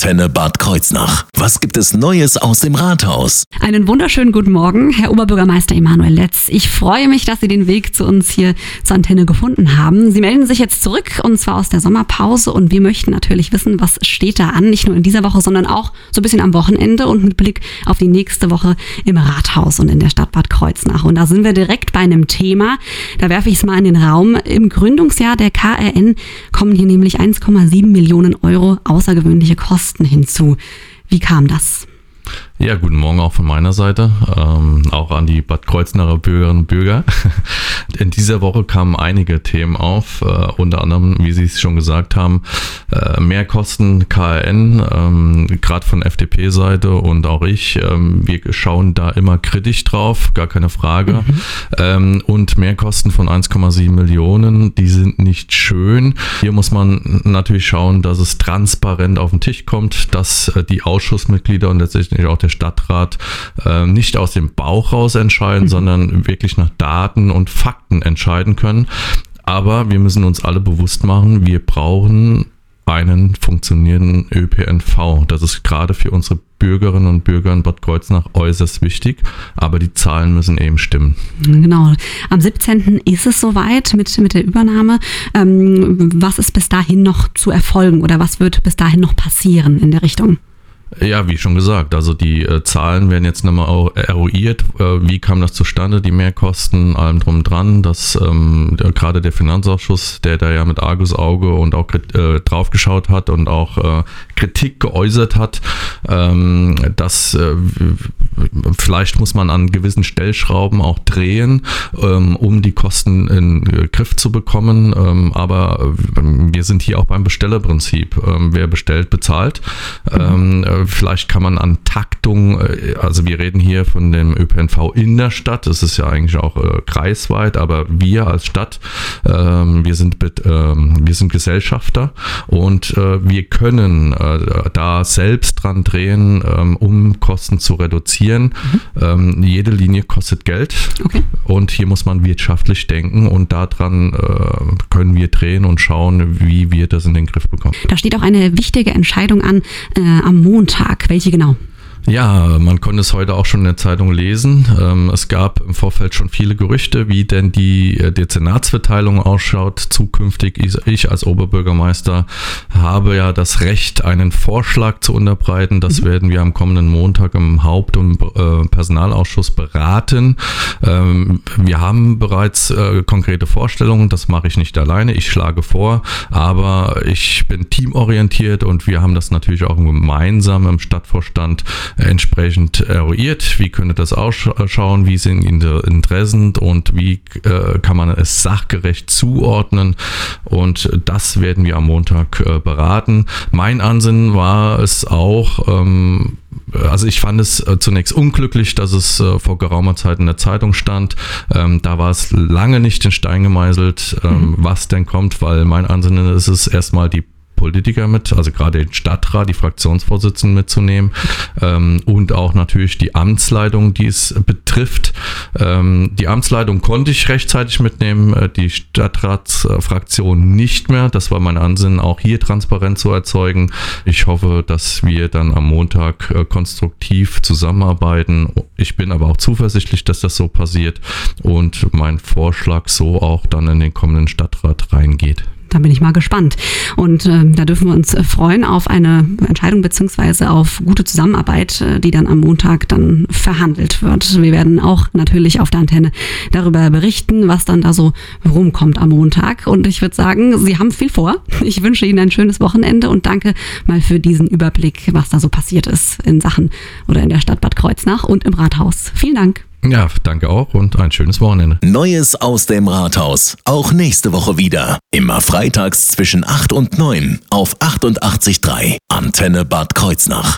Antenne Bad Kreuznach. Was gibt es Neues aus dem Rathaus? Einen wunderschönen guten Morgen, Herr Oberbürgermeister Emanuel Letz. Ich freue mich, dass Sie den Weg zu uns hier zur Antenne gefunden haben. Sie melden sich jetzt zurück, und zwar aus der Sommerpause. Und wir möchten natürlich wissen, was steht da an, nicht nur in dieser Woche, sondern auch so ein bisschen am Wochenende und mit Blick auf die nächste Woche im Rathaus und in der Stadt Bad Kreuznach. Und da sind wir direkt bei einem Thema, da werfe ich es mal in den Raum. Im Gründungsjahr der KRN kommen hier nämlich 1,7 Millionen € außergewöhnliche Kosten hinzu. Wie kam das? Ja, guten Morgen auch von meiner Seite, auch an die Bad Kreuznacher Bürgerinnen und Bürger. In dieser Woche kamen einige Themen auf, unter anderem, wie Sie es schon gesagt haben, mehr Kosten KRN, gerade von FDP-Seite und auch ich. Wir schauen da immer kritisch drauf, gar keine Frage. Und mehr Kosten von 1,7 Millionen, die sind nicht schön. Hier muss man natürlich schauen, dass es transparent auf den Tisch kommt, dass die Ausschussmitglieder und letztendlich auch der Stadtrat nicht aus dem Bauch raus entscheiden, sondern wirklich nach Daten und Fakten entscheiden können. Aber wir müssen uns alle bewusst machen, wir brauchen einen funktionierenden ÖPNV. Das ist gerade für unsere Bürgerinnen und Bürger in Bad Kreuznach äußerst wichtig, aber die Zahlen müssen eben stimmen. Genau. Am 17. ist es soweit mit der Übernahme. Was ist bis dahin noch zu erfolgen oder was wird bis dahin noch passieren in der Richtung? Ja, wie schon gesagt, also die Zahlen werden jetzt nochmal eruiert. Wie kam das zustande, die Mehrkosten, allem drum dran, dass gerade der Finanzausschuss, der da ja mit Argusauge und auch drauf geschaut hat und auch Kritik geäußert hat, dass vielleicht muss man an gewissen Stellschrauben auch drehen, um die Kosten in den Griff zu bekommen. Aber wir sind hier auch beim Bestellerprinzip. Wer bestellt, bezahlt. Vielleicht kann man an Taktung, also wir reden hier von dem ÖPNV in der Stadt, das ist ja eigentlich auch kreisweit, aber wir als Stadt, wir sind Gesellschafter und wir können da selbst dran drehen, um Kosten zu reduzieren. Jede Linie kostet Geld und hier muss man wirtschaftlich denken und daran können wir drehen und schauen, wie wir das in den Griff bekommen. Da steht auch eine wichtige Entscheidung an am Montag. Welche genau? Ja, man konnte es heute auch schon in der Zeitung lesen. Es gab im Vorfeld schon viele Gerüchte, wie denn die Dezernatsverteilung ausschaut zukünftig. Ich als Oberbürgermeister habe ja das Recht, einen Vorschlag zu unterbreiten. Das werden wir am kommenden Montag im Haupt- und Personalausschuss beraten. Wir haben bereits konkrete Vorstellungen. Das mache ich nicht alleine. Ich schlage vor, aber ich bin teamorientiert und wir haben das natürlich auch gemeinsam im Stadtvorstand entsprechend eruiert. Wie könnte das ausschauen? Wie sind die Interessen und wie kann man es sachgerecht zuordnen? Und das werden wir am Montag beraten. Mein Ansinnen war es auch, also ich fand es zunächst unglücklich, dass es vor geraumer Zeit in der Zeitung stand. Da war es lange nicht in Stein gemeißelt, was denn kommt, weil mein Ansinnen ist es erstmal die Politiker mit, also gerade den Stadtrat, die Fraktionsvorsitzenden mitzunehmen und auch natürlich die Amtsleitung, die es betrifft. Die Amtsleitung konnte ich rechtzeitig mitnehmen, die Stadtratsfraktion nicht mehr. Das war mein Ansinnen, auch hier transparent zu erzeugen. Ich hoffe, dass wir dann am Montag konstruktiv zusammenarbeiten. Ich bin aber auch zuversichtlich, dass das so passiert und mein Vorschlag so auch dann in den kommenden Stadtrat reingeht. Da bin ich mal gespannt. Und da dürfen wir uns freuen auf eine Entscheidung beziehungsweise auf gute Zusammenarbeit, die dann am Montag dann verhandelt wird. Wir werden auch natürlich auf der Antenne darüber berichten, was dann da so rumkommt am Montag. Und ich würde sagen, Sie haben viel vor. Ich wünsche Ihnen ein schönes Wochenende und danke mal für diesen Überblick, was da so passiert ist in Sachen oder in der Stadt Bad Kreuznach und im Rathaus. Vielen Dank. Ja, danke auch und ein schönes Wochenende. Neues aus dem Rathaus. Auch nächste Woche wieder. Immer freitags zwischen 8 und 9 auf 88.3 Antenne Bad Kreuznach.